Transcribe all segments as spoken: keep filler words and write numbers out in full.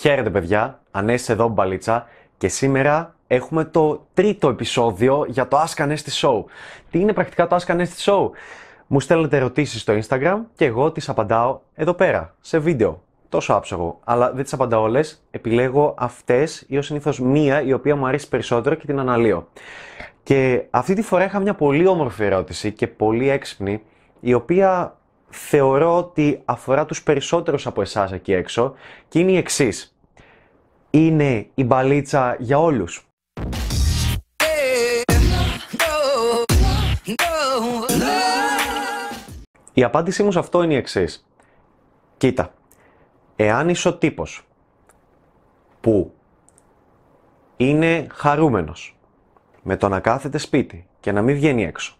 Χαίρετε παιδιά, Ανέστης εδώ, Μπαλίτσα, και σήμερα έχουμε το τρίτο επεισόδιο για το AskAnestis Show. Τι είναι πρακτικά το AskAnestis Show? Μου στέλνετε ερωτήσεις στο Instagram και εγώ τις απαντάω εδώ πέρα, σε βίντεο. Τόσο άψογο, αλλά δεν τις απαντάω όλες. Επιλέγω αυτές ή ως συνήθως μία η οποία μου αρέσει περισσότερο και την αναλύω. Και αυτή τη φορά είχα μια πολύ όμορφη ερώτηση και πολύ έξυπνη, η οποία θεωρώ ότι αφορά τους περισσότερους από εσάς εκεί έξω και είναι η εξής. Είναι η μπαλίτσα για όλους? Η απάντησή μου σε αυτό είναι η εξής. Κοίτα, εάν είσαι ο τύπος που είναι χαρούμενος με το να κάθεται σπίτι και να μην βγαίνει έξω,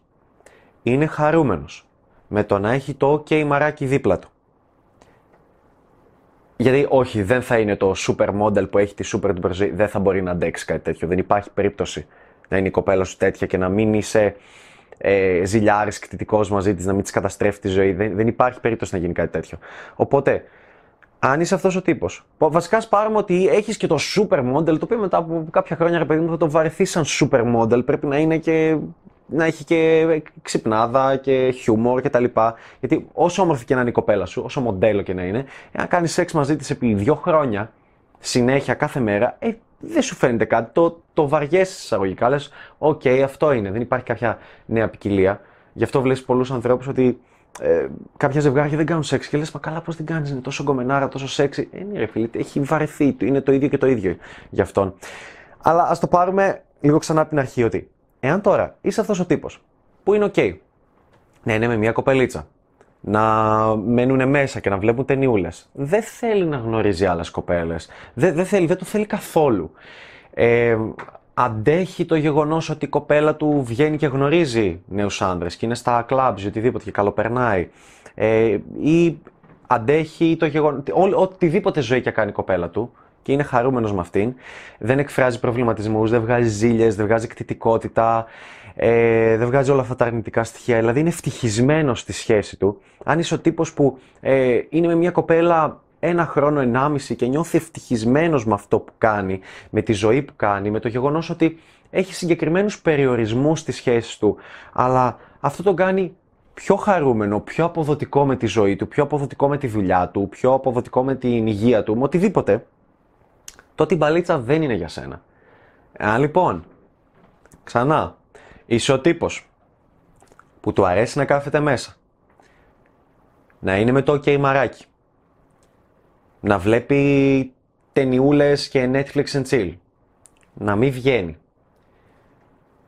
είναι χαρούμενος με το να έχει το OK μαράκι δίπλα του. Γιατί όχι, δεν θα είναι το super model που έχει τη super του περζή, δεν θα μπορεί να αντέξει κάτι τέτοιο. Δεν υπάρχει περίπτωση να είναι η κοπέλα σου τέτοια και να μην είσαι ε, ζηλιάρης, κτητικός μαζί της, να μην της καταστρέφει τη ζωή. Δεν, δεν υπάρχει περίπτωση να γίνει κάτι τέτοιο. Οπότε, αν είσαι αυτός ο τύπος, βασικά σπάρουμε ότι έχεις και το super model, το οποίο μετά από κάποια χρόνια, ρε παιδί μου, θα το βαρεθείς σαν super model, πρέπει να είναι και... να έχει και ξυπνάδα και χιούμορ κτλ. Γιατί όσο όμορφη και να είναι η κοπέλα σου, όσο μοντέλο και να είναι, εάν κάνεις σεξ μαζί της επί δύο χρόνια, συνέχεια, κάθε μέρα, ε, δεν σου φαίνεται κάτι. Το, το βαριέσαι εισαγωγικά. Λες, οκ, okay, αυτό είναι. Δεν υπάρχει κάποια νέα ποικιλία. Γι' αυτό βλέπεις πολλούς ανθρώπους ότι ε, κάποια ζευγάρια δεν κάνουν σεξ. Και λες, μα καλά, πώς την κάνεις? Είναι τόσο γκομενάρα, τόσο σεξι. Ε, ναι, ρε φίλε, έχει βαρεθεί. Είναι το ίδιο και το ίδιο γι' αυτόν. Αλλά ας το πάρουμε λίγο ξανά από την αρχή, ότι εάν τώρα είσαι αυτός ο τύπος που είναι ok να είναι με μια κοπελίτσα, να μένουνε μέσα και να βλέπουν ταινιούλες, δεν θέλει να γνωρίζει άλλες κοπέλες, δεν, δεν θέλει, δεν το θέλει καθόλου, ε, αντέχει το γεγονός ότι η κοπέλα του βγαίνει και γνωρίζει νέους άντρες και είναι στα κλαμπς ή οτιδήποτε και καλοπερνάει, ε, ή αντέχει το γεγονός, ο, οτιδήποτε ζωή και κάνει η κοπέλα του, και είναι χαρούμενος με αυτήν, δεν εκφράζει προβληματισμούς, δεν βγάζει ζήλιες, δεν βγάζει εκτιτικότητα, ε, δεν βγάζει όλα αυτά τα αρνητικά στοιχεία, δηλαδή είναι ευτυχισμένος στη σχέση του. Αν είσαι ο τύπος που ε, είναι με μια κοπέλα ένα χρόνο, ενάμιση και νιώθει ευτυχισμένος με αυτό που κάνει, με τη ζωή που κάνει, με το γεγονός ότι έχει συγκεκριμένους περιορισμούς στη σχέση του, αλλά αυτό τον κάνει πιο χαρούμενο, πιο αποδοτικό με τη ζωή του, πιο αποδοτικό με τη δουλειά του, πιο αποδοτικό με την υγεία του, με οτιδήποτε, τότε η μπαλίτσα δεν είναι για σένα. Αν λοιπόν, ξανά, είσαι ο τύπος που του αρέσει να κάθεται μέσα, να είναι με το OK μαράκι, να βλέπει ταινιούλες και Netflix and chill, να μην βγαίνει,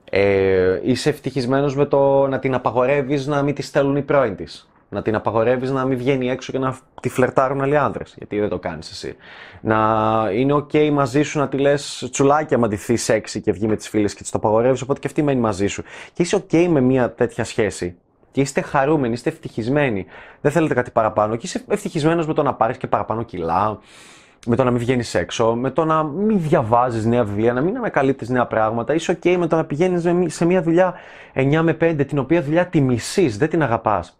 ε, είσαι ευτυχισμένος με το να την απαγορεύεις να μην τη στέλνουν οι πρώην της, να την απαγορεύεις να μην βγαίνει έξω και να τη φλερτάρουν άλλοι άντρες, γιατί δεν το κάνεις εσύ. Να είναι ok μαζί σου να τη λες τσουλάκια, άμα τη θείς σεξι και βγει με τις φίλες και της το απαγορεύεις, οπότε και αυτή μένει μαζί σου. Και είσαι ok με μια τέτοια σχέση. Και είστε χαρούμενοι, είστε ευτυχισμένοι. Δεν θέλετε κάτι παραπάνω. Και είσαι ευτυχισμένος με το να πάρεις και παραπάνω κιλά, με το να μην βγαίνεις έξω, με το να μην διαβάζεις νέα βιβλία, να μην ανακαλύπτεις νέα πράγματα. Είσαι ok με το να πηγαίνεις σε μια δουλειά εννιά με πέντε, την οποία δουλειά τη μισείς, δεν την αγαπάς,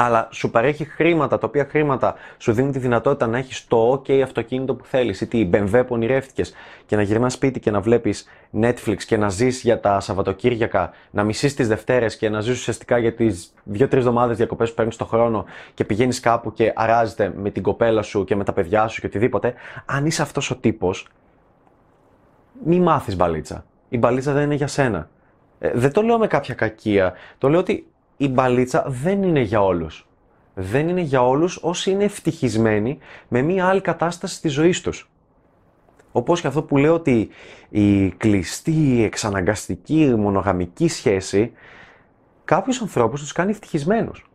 αλλά σου παρέχει χρήματα, τα οποία χρήματα σου δίνουν τη δυνατότητα να έχεις το OK αυτοκίνητο που θέλεις ή τη μπι εμ ντάμπλιου που ονειρεύτηκες και να γυρνάς σπίτι και να βλέπεις Netflix και να ζεις για τα Σαββατοκύριακα, να μισείς τις Δευτέρες και να ζεις ουσιαστικά για τις δύο τρεις εβδομάδες διακοπές που παίρνεις το χρόνο και πηγαίνεις κάπου και αράζεται με την κοπέλα σου και με τα παιδιά σου και οτιδήποτε. Αν είσαι αυτός ο τύπος, μη μάθεις μπαλίτσα. Η μπαλίτσα δεν είναι για σένα. Ε, δεν το λέω με κάποια κακία. Το λέω ότι η μπαλίτσα δεν είναι για όλους. Δεν είναι για όλους όσοι είναι ευτυχισμένοι με μία άλλη κατάσταση της ζωής τους. Όπως και αυτό που λέω ότι η κλειστή, εξαναγκαστική, μονογαμική σχέση κάποιους ανθρώπους τους κάνει ευτυχισμένους.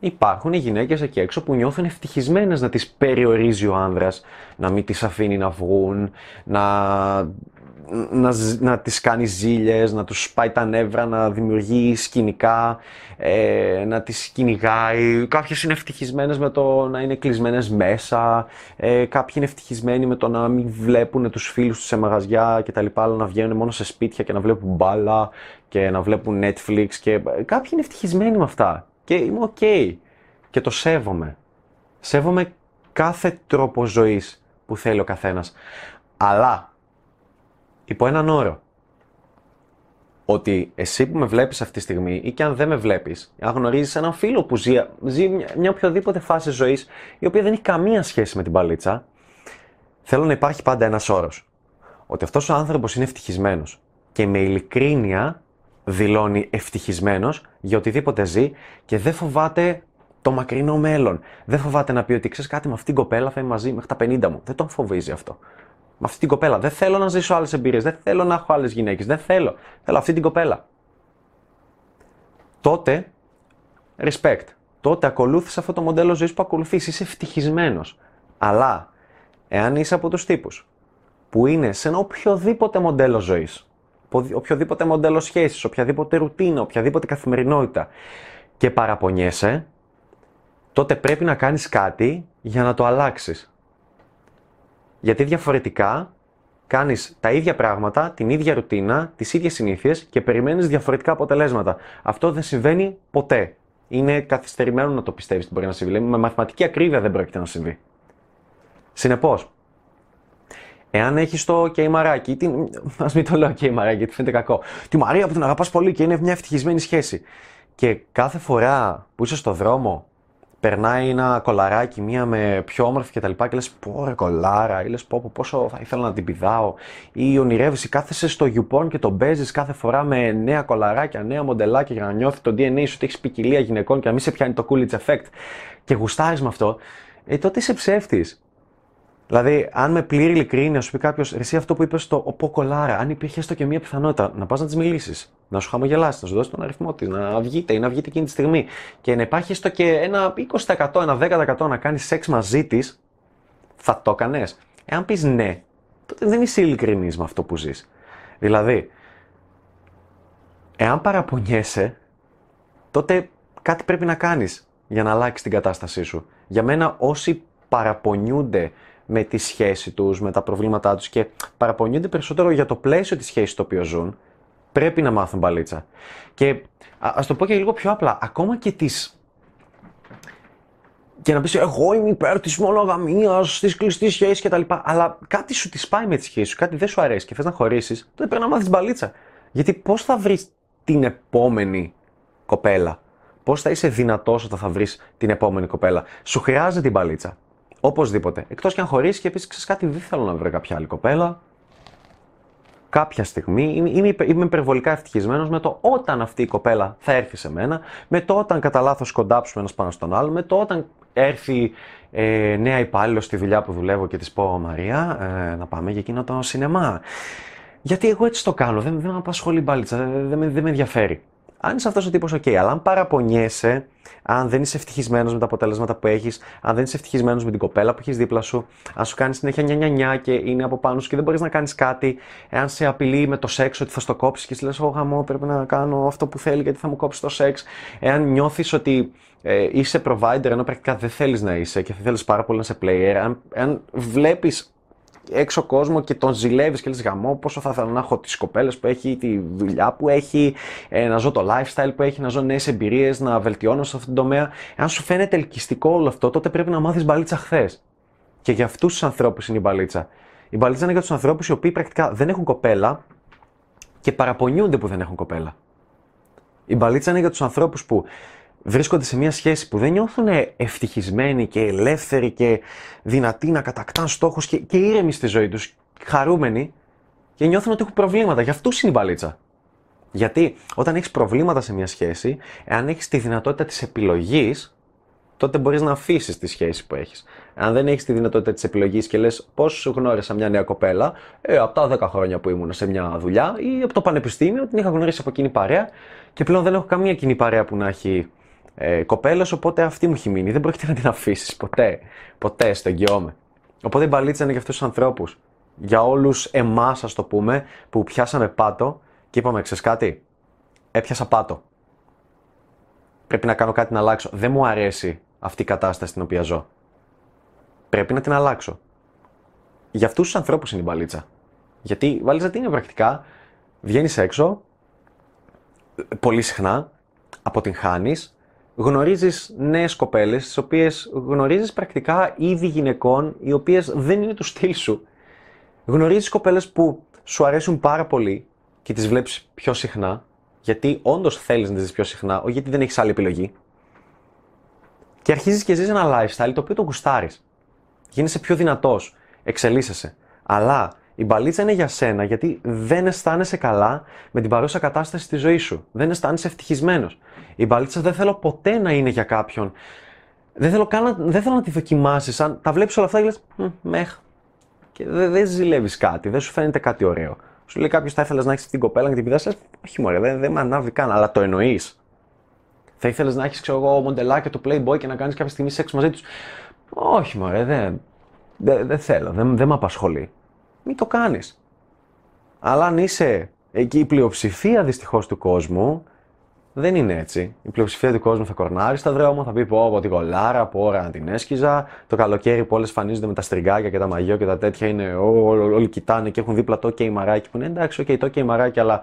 Υπάρχουν οι γυναίκες εκεί έξω που νιώθουν ευτυχισμένες να τις περιορίζει ο άνδρας, να μην τις αφήνει να βγουν, να... Να, να τις κάνει ζήλιες, να τους σπάει τα νεύρα, να δημιουργεί σκηνικά, ε, να τις κυνηγάει. Κάποιες είναι ευτυχισμένες με το να είναι κλεισμένες μέσα, ε, κάποιοι είναι ευτυχισμένοι με το να μην βλέπουν τους φίλους τους σε μαγαζιά κτλ. Αλλά να βγαίνουν μόνο σε σπίτια και να βλέπουν μπάλα και να βλέπουν Netflix. Και... κάποιοι είναι ευτυχισμένοι με αυτά και είμαι οκ. Okay. Και το σέβομαι. Σέβομαι κάθε τρόπο ζωής που θέλει ο καθένας. Αλλά, υπό έναν όρο, ότι εσύ που με βλέπεις αυτή τη στιγμή ή και αν δεν με βλέπεις, αν γνωρίζεις έναν φίλο που ζει, ζει μια οποιοδήποτε φάση ζωής η οποία δεν έχει καμία σχέση με την μπαλίτσα, θέλω να υπάρχει πάντα ένας όρος. Ότι αυτός ο άνθρωπος είναι ευτυχισμένος και με ειλικρίνεια δηλώνει ευτυχισμένος για οτιδήποτε ζει και δεν φοβάται το μακρινό μέλλον. Δεν φοβάται να πει ότι ξέρεις κάτι, με αυτήν την κοπέλα θα είμαι μαζί μέχρι τα πενήντα μου. Δεν τον φοβίζει αυτό. Με αυτή την κοπέλα. Δεν θέλω να ζήσω άλλες εμπειρίες. Δεν θέλω να έχω άλλες γυναίκες. Δεν θέλω. Θέλω αυτή την κοπέλα. Τότε, respect. Τότε ακολούθησε αυτό το μοντέλο ζωής που ακολουθείς. Είσαι ευτυχισμένος. Αλλά, εάν είσαι από τους τύπους που είναι σε ένα οποιοδήποτε μοντέλο ζωής, οποιοδήποτε μοντέλο σχέσης, οποιαδήποτε ρουτίνα, οποιαδήποτε καθημερινότητα και παραπονιέσαι, τότε πρέπει να κάνεις κάτι για να το αλλάξεις. Γιατί διαφορετικά κάνεις τα ίδια πράγματα, την ίδια ρουτίνα, τις ίδιες συνήθειες και περιμένεις διαφορετικά αποτελέσματα. Αυτό δεν συμβαίνει ποτέ. Είναι καθυστερημένο να το πιστεύεις ότι μπορεί να συμβεί. Με μαθηματική ακρίβεια δεν πρόκειται να συμβεί. Συνεπώς, εάν έχεις το κεϊμαράκι, την... ας μην το λέω κεϊμαράκι γιατί φαίνεται κακό, τη Μαρία που την αγαπάς πολύ και είναι μια ευτυχισμένη σχέση. Και κάθε φορά που είσαι στο δρόμο, περνάει ένα κολαράκι, μία με πιο όμορφη κτλ. Και, και λες πω ρε κολάρα, ή λες πω, πω πόσο θα ήθελα να την πηδάω. Ή ονειρεύεσαι, κάθεσαι στο γιουπόν και τον παίζεις κάθε φορά με νέα κολαράκια, νέα μοντελάκια για να νιώθει το ντι εν έι σου ότι έχεις ποικιλία γυναικών και να μην σε πιάνει το Coolidge effect και γουστάρεις με αυτό, ε, τότε είσαι ψεύτης. Δηλαδή, αν με πλήρη ειλικρίνεια σου πει κάποιος, εσύ αυτό που είπες το οπό κολάρα, αν υπήρχε έστω και μία πιθανότητα να πας να της μιλήσεις, να σου χαμογελάσει, να σου δώσει τον αριθμό της, να βγείτε ή να βγείτε εκείνη τη στιγμή και να υπάρχει έστω και ένα είκοσι τοις εκατό, ένα δέκα τοις εκατό να κάνεις σεξ μαζί της, θα το έκανες. Εάν πεις ναι, τότε δεν είσαι ειλικρινής με αυτό που ζεις. Δηλαδή, εάν παραπονιέσαι, τότε κάτι πρέπει να κάνεις για να αλλάξεις την κατάστασή σου. Για μένα, όσοι παραπονιούνται με τη σχέση τους, με τα προβλήματά τους και παραπονιούνται περισσότερο για το πλαίσιο της σχέσης στο οποίο ζουν, πρέπει να μάθουν μπαλίτσα. Και ας το πω και λίγο πιο απλά, ακόμα και τις... και να πεις εγώ είμαι υπέρ της μονογαμίας, της κλειστής σχέσης κτλ. Αλλά κάτι σου τη σπάει με τη σχέση σου, κάτι δεν σου αρέσει και θες να χωρίσεις, τότε πρέπει να μάθεις μπαλίτσα. Γιατί πώς θα βρεις την επόμενη κοπέλα, πώς θα είσαι δυνατός όταν θα βρεις την επόμενη κοπέλα. Σου χρειάζεται την μπαλίτσα. Οπωσδήποτε. Εκτός και αν χωρίσεις και πεις ξέρεις κάτι, δεν θέλω να βρω κάποια άλλη κοπέλα. Κάποια στιγμή είμαι, υπε, είμαι υπερβολικά ευτυχισμένος με το όταν αυτή η κοπέλα θα έρθει σε μένα, με το όταν κατά λάθος κοντάψουμε ένας πάνω στον άλλο, με το όταν έρθει ε, νέα υπάλληλος στη δουλειά που δουλεύω και της πω Μαρία, ε, να πάμε για εκείνο το σινεμά. Γιατί εγώ έτσι το κάνω, δεν, δεν με απασχολεί μπάλιτσα, δεν, δεν, δεν με ενδιαφέρει. Αν είσαι αυτός ο τύπος, ok, αλλά αν παραπονιέσαι, αν δεν είσαι ευτυχισμένος με τα αποτέλεσματα που έχεις, αν δεν είσαι ευτυχισμένος με την κοπέλα που έχεις δίπλα σου, αν σου κάνει συνέχεια νιανιανιά και είναι από πάνω σου και δεν μπορείς να κάνεις κάτι, εάν σε απειλεί με το σεξ ότι θα στο κόψεις και σου λες, ω γαμό, πρέπει να κάνω αυτό που θέλει γιατί θα μου κόψει το σεξ, εάν νιώθεις ότι ε, είσαι provider ενώ πρακτικά δεν θέλεις να είσαι και θα θέλεις πάρα πολύ να είσαι player, αν, αν βλέπεις έξω κόσμο και τον ζηλεύεις και λες γαμό, πόσο θα ήθελα να έχω τις κοπέλες που έχει, τη δουλειά που έχει, να ζω το lifestyle που έχει, να ζω νέες εμπειρίες, να βελτιώνω σε αυτόν τον τομέα. Αν σου φαίνεται ελκυστικό όλο αυτό, τότε πρέπει να μάθεις μπαλίτσα χθες. Και για αυτούς τους ανθρώπους είναι η μπαλίτσα. Η μπαλίτσα είναι για τους ανθρώπους οι οποίοι πρακτικά δεν έχουν κοπέλα και παραπονιούνται που δεν έχουν κοπέλα. Η μπαλίτσα είναι για τους ανθρώπους που βρίσκονται σε μια σχέση που δεν νιώθουν ευτυχισμένοι και ελεύθεροι και δυνατοί να κατακτάν στόχους και, και ήρεμοι στη ζωή τους, χαρούμενοι και νιώθουν ότι έχουν προβλήματα. Για αυτούς είναι η μπαλίτσα. Γιατί όταν έχεις προβλήματα σε μια σχέση, εάν έχεις τη δυνατότητα της επιλογής, τότε μπορείς να αφήσεις τη σχέση που έχεις. Αν δεν έχεις τη δυνατότητα της επιλογής και λες πώς γνώρισα μια νέα κοπέλα, ε, από τα δέκα χρόνια που ήμουν σε μια δουλειά ή από το πανεπιστήμιο, την είχα γνωρίσει από κοινή παρέα και πλέον δεν έχω καμία κοινή παρέα που να έχει Ε, κοπέλας, οπότε αυτή μου έχει μείνει. Δεν πρόκειται να την αφήσεις ποτέ. Ποτέ, στο εγγυώμαι. Οπότε η μπαλίτσα είναι για αυτούς τους ανθρώπους. Για όλους εμάς, ας το πούμε, που πιάσαμε πάτο και είπαμε, ξέρεις κάτι, έπιασα πάτο. Πρέπει να κάνω κάτι να αλλάξω. Δεν μου αρέσει αυτή η κατάσταση στην οποία ζω. Πρέπει να την αλλάξω. Για αυτούς τους ανθρώπους είναι η μπαλίτσα. Γιατί η μπαλίτσα τι είναι πρακτικά, βγαίνεις έξω, πολύ συχνά, αποτυγχάνεις. γνωρίζεις νέες κοπέλες, τις οποίες γνωρίζεις πρακτικά είδη γυναικών, οι οποίες δεν είναι του στυλ σου. Γνωρίζεις κοπέλες που σου αρέσουν πάρα πολύ και τις βλέπεις πιο συχνά, γιατί όντως θέλεις να τις δεις πιο συχνά, όχι γιατί δεν έχεις άλλη επιλογή. Και αρχίζεις και ζεις ένα lifestyle το οποίο το γουστάρεις. Γίνεσαι πιο δυνατός, εξελίσσεσαι. Αλλά η μπαλίτσα είναι για σένα, γιατί δεν αισθάνεσαι καλά με την παρούσα κατάσταση της ζωής σου. Δεν αισθάνεσαι ευτυχισμένος. Η μπαλίτσα δεν θέλω ποτέ να είναι για κάποιον. Δεν θέλω, καν, δεν θέλω να τη δοκιμάσεις. Αν τα βλέπεις όλα αυτά και λες, μεχ. Και δεν δε ζηλεύεις κάτι, δεν σου φαίνεται κάτι ωραίο. Σου λέει κάποιος, θα ήθελες να έχεις αυτή την κοπέλα και την πηδάς, λες, όχι μωρέ, δεν δε με ανάβει καν, αλλά το εννοείς. Θα ήθελες να έχεις, ξέρω εγώ, μοντελάκια του Playboy και να κάνεις κάποια στιγμή σεξ μαζί τους. Όχι μωρέ, δεν δε, δε θέλω, δεν δε με απασχολεί. Μην το κάνεις. Αλλά αν είσαι εκεί, η πλειοψηφία δυστυχώς του κόσμου δεν είναι έτσι. Η πλειοψηφία του κόσμου θα κορνάρει στα δρόμο, θα πει πω από την κολάρα, από ώρα να την έσκιζα. Το καλοκαίρι που όλες φανίζονται με τα στριγκάκια και τα μαγιό και τα τέτοια είναι όλοι κοιτάνε και έχουν δίπλα το κεϊμαράκι που είναι εντάξει, okay, το κεϊμαράκι, αλλά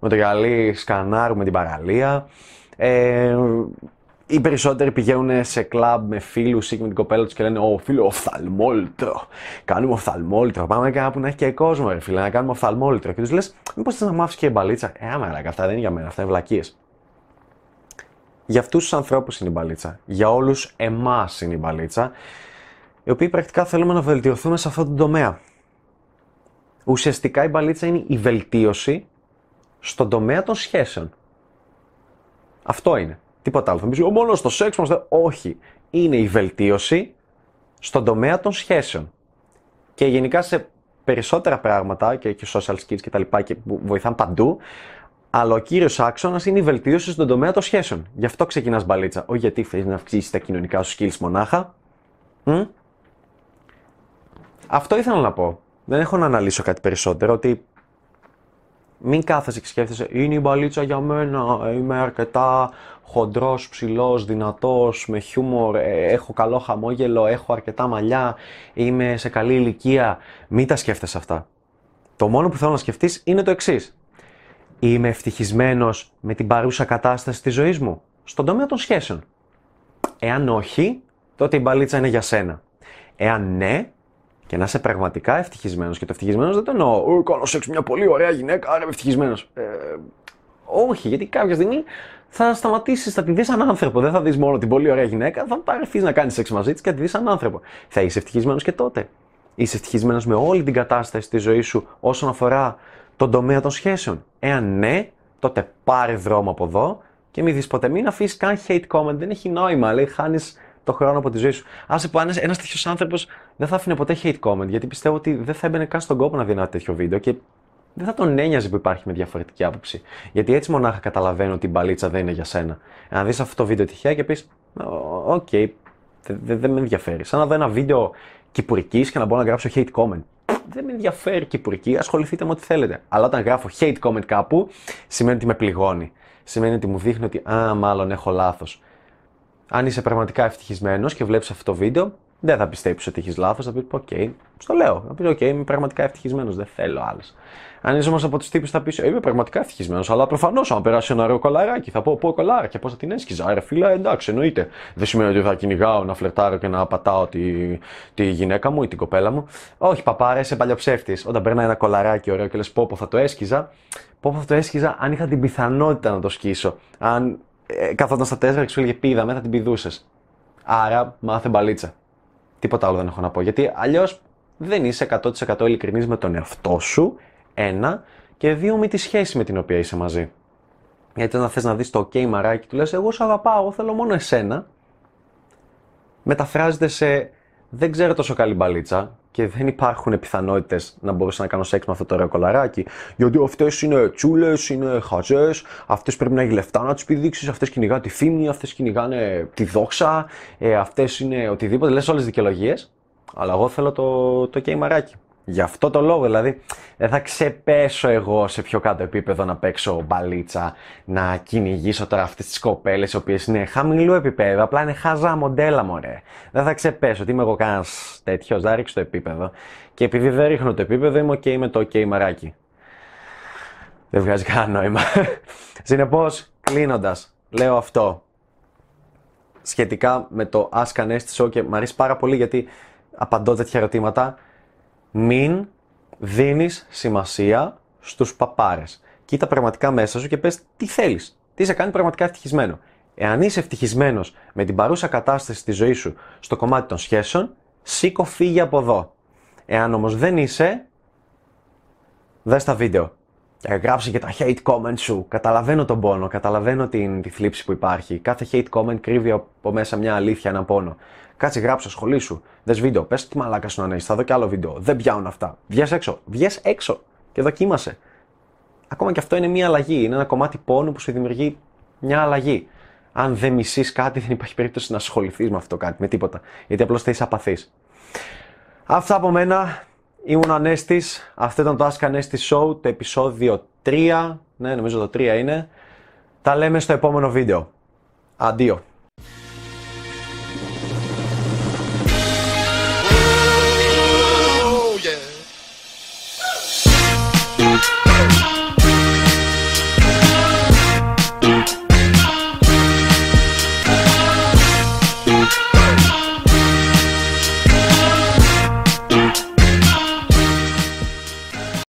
με το γυαλί σκανάρουμε την παραλία. Ε, οι περισσότεροι πηγαίνουν σε κλαμπ με φίλους ή με την κοπέλα τους και λένε «Ω φίλε, οφθαλμόλυτρο, κάνουμε οφθαλμόλυτρο, πάμε κάπου να έχει και κόσμο ρε φίλε, να κάνουμε οφθαλμόλυτρο». Και τους λες «Μήπως θες να μάθεις και η μπαλίτσα». «Ε, άμα αυτά δεν είναι για μένα, αυτά είναι βλακίες». Για αυτούς τους ανθρώπους είναι η μπαλίτσα, για όλους εμάς είναι η μπαλίτσα, οι οποίοι πρακτικά θέλουμε να βελτιωθούμε σε αυτόν τον τομέα. Ουσιαστικά η μπαλίτσα είναι η βελτίωση στον τομέα των σχέσεων. Αυτό είναι. Τίποτα άλλο. Θα μπεις, μόνο στο σεξ μας. Όχι. Είναι η βελτίωση στον τομέα των σχέσεων. Και γενικά σε περισσότερα πράγματα και, και social skills και τα λοιπά και που βοηθάνε παντού. Αλλά ο κύριος άξονας είναι η βελτίωση στον τομέα των σχέσεων. Γι' αυτό ξεκινάς μπαλίτσα. Όχι γιατί θες να αυξήσεις τα κοινωνικά σου skills μονάχα. Μ? Αυτό ήθελα να πω. Δεν έχω να αναλύσω κάτι περισσότερο. Ότι μην κάθεσαι και σκέφτεσαι, είναι η μπαλίτσα για μένα, είμαι αρκετά χοντρός, ψηλός, δυνατός, με χιούμορ, έχω καλό χαμόγελο, έχω αρκετά μαλλιά, είμαι σε καλή ηλικία. Μην τα σκέφτεσαι αυτά. Το μόνο που θέλω να σκεφτείς είναι το εξής. Είμαι ευτυχισμένος με την παρούσα κατάσταση της ζωής μου, στον τομέα των σχέσεων. Εάν όχι, τότε η μπαλίτσα είναι για σένα. Εάν ναι, και να είσαι πραγματικά ευτυχισμένος. Και το ευτυχισμένος δεν το εννοώ. Κάνω σεξ μια πολύ ωραία γυναίκα, άρα είμαι ευτυχισμένος. Ε, όχι, γιατί κάποια στιγμή θα σταματήσεις, θα τη δεις σαν άνθρωπο. Δεν θα δεις μόνο την πολύ ωραία γυναίκα, θα παρεθείς να κάνεις σεξ μαζί της και θα τη δεις σαν άνθρωπο. Θα είσαι ευτυχισμένος και τότε. Είσαι ευτυχισμένος με όλη την κατάσταση της ζωής σου όσον αφορά τον τομέα των σχέσεων. Εάν ναι, τότε πάρε δρόμο από εδώ και μην δεις ποτέ. Μην αφήσεις καν hate comment, δεν έχει νόημα. Λέει, χάνεις το χρόνο από τη ζωή σου. Άσε που ένας τέτοιος άνθρωπος δεν θα άφηνε ποτέ hate comment, γιατί πιστεύω ότι δεν θα έμπαινε καν στον κόπο να δει ένα τέτοιο βίντεο και δεν θα τον ένοιαζε που υπάρχει με διαφορετική άποψη. Γιατί έτσι μονάχα καταλαβαίνω ότι η μπαλίτσα δεν είναι για σένα. Να δεις αυτό το βίντεο τυχαία και πεις, οκ, okay, δεν δε, δε με ενδιαφέρει. Σαν να δω ένα βίντεο κυπουρικής και να μπορώ να γράψω hate comment. Δεν με ενδιαφέρει κυπουρική, ασχοληθείτε με ό,τι θέλετε. Αλλά όταν γράφω hate comment κάπου, σημαίνει ότι με πληγώνει. Σημαίνει ότι μου δείχνει ότι, α, μάλλον έχω λάθος. Αν είσαι πραγματικά ευτυχισμένος και βλέπεις αυτό το βίντεο, δεν θα πιστέψεις ότι έχεις λάθος. Θα πεις, οκ, okay, στο λέω. Θα πεις, οκ, okay, είμαι πραγματικά ευτυχισμένος, δεν θέλω άλλες. Αν είσαι όμως από τους τύπους, θα πεις, είμαι πραγματικά ευτυχισμένος, αλλά προφανώς αν περάσει ένα ωραίο κολαράκι, θα πω, πω κολάρα και πώς θα την έσκιζα. Ρε φίλα, εντάξει, εννοείται. Δεν σημαίνει ότι θα κυνηγάω, να φλερτάρω και να πατάω τη, τη γυναίκα μου ή την κοπέλα μου. Όχι, παπάρε, είσαι παλιοψεύτης. Όταν περνάει ένα κολαράκι ωραίο και λες, πω, πω θα το έσκιζα. Πω, πω θα το έσκιζα αν είχα την πιθανότητα να το σκίσω. Αν Ε, καθόταν στα τέσσερα και σου έλεγε πήδαμε, θα την πηδούσες. Άρα μάθε μπαλίτσα. Τίποτα άλλο δεν έχω να πω. Γιατί αλλιώς δεν είσαι εκατό τοις εκατό ειλικρινής με τον εαυτό σου. Ένα. Και δύο, με τη σχέση με την οποία είσαι μαζί. Γιατί όταν θες να δεις το OK μαράκι, του λες εγώ σου αγαπάω, εγώ θέλω μόνο εσένα. Μεταφράζεται σε δεν ξέρω τόσο καλή μπαλίτσα και δεν υπάρχουν πιθανότητες να μπορούσα να κάνω σεξ με αυτό το ωραίο κολαράκι. Γιατί αυτές είναι τσούλες, είναι χαζές, αυτές πρέπει να έχει λεφτά να τους πηδήξεις, αυτές κυνηγάνε τη φήμη, αυτές κυνηγάνε τη δόξα, ε, αυτές είναι οτιδήποτε. Λες όλες τις δικαιολογίες, αλλά εγώ θέλω το, το κεϊμαράκι. Γι' αυτό το λόγο δηλαδή δεν θα ξεπέσω εγώ σε πιο κάτω επίπεδο να παίξω μπαλίτσα, να κυνηγήσω τώρα αυτές τις κοπέλες οι οποίες είναι χαμηλού επίπεδο, απλά είναι χαζά μοντέλα μωρέ. Δεν θα ξεπέσω, τι είμαι εγώ κανένας τέτοιος, θα ρίξω το επίπεδο και επειδή δεν ρίχνω το επίπεδο είμαι ok με το ok μαράκι. Δεν βγάζει κανένα νόημα. Συνεπώς, κλείνοντας, λέω αυτό. σχετικά με το AskAnestis και μου αρέσει πάρα πολύ γιατί απαντώ τέτοια ερωτήματα. Μην δίνεις σημασία στους παπάρες. Κοίτα πραγματικά μέσα σου και πες τι θέλεις, τι σε κάνει πραγματικά ευτυχισμένο. Εάν είσαι ευτυχισμένος με την παρούσα κατάσταση της ζωής σου στο κομμάτι των σχέσεων, σήκω φύγε από εδώ. Εάν όμως δεν είσαι, δες τα βίντεο και γράψε και τα hate comments σου. Καταλαβαίνω τον πόνο, καταλαβαίνω την, τη θλίψη που υπάρχει. Κάθε hate comment κρύβει από μέσα μια αλήθεια, έναν πόνο. Κάτσε, γράψε, ασχολήσου. Δες βίντεο, πες τι μαλάκα σου να ανέχεις. Θα δω και άλλο βίντεο. Δεν πιάνουν αυτά. Βγες έξω. Βγες έξω και δοκίμασε. Ακόμα και αυτό είναι μια αλλαγή. Είναι ένα κομμάτι πόνου που σου δημιουργεί μια αλλαγή. Αν δεν μισείς κάτι, δεν υπάρχει περίπτωση να ασχοληθείς με αυτό κάτι, με τίποτα. Γιατί απλώς θα είσαι απαθής. Αυτά από μένα. Ήμουν Ανέστης. Αυτό ήταν το Ask Anestis Show, το επεισόδιο τρία. Ναι, νομίζω το τρία είναι. Τα λέμε στο επόμενο βίντεο. Αντίο.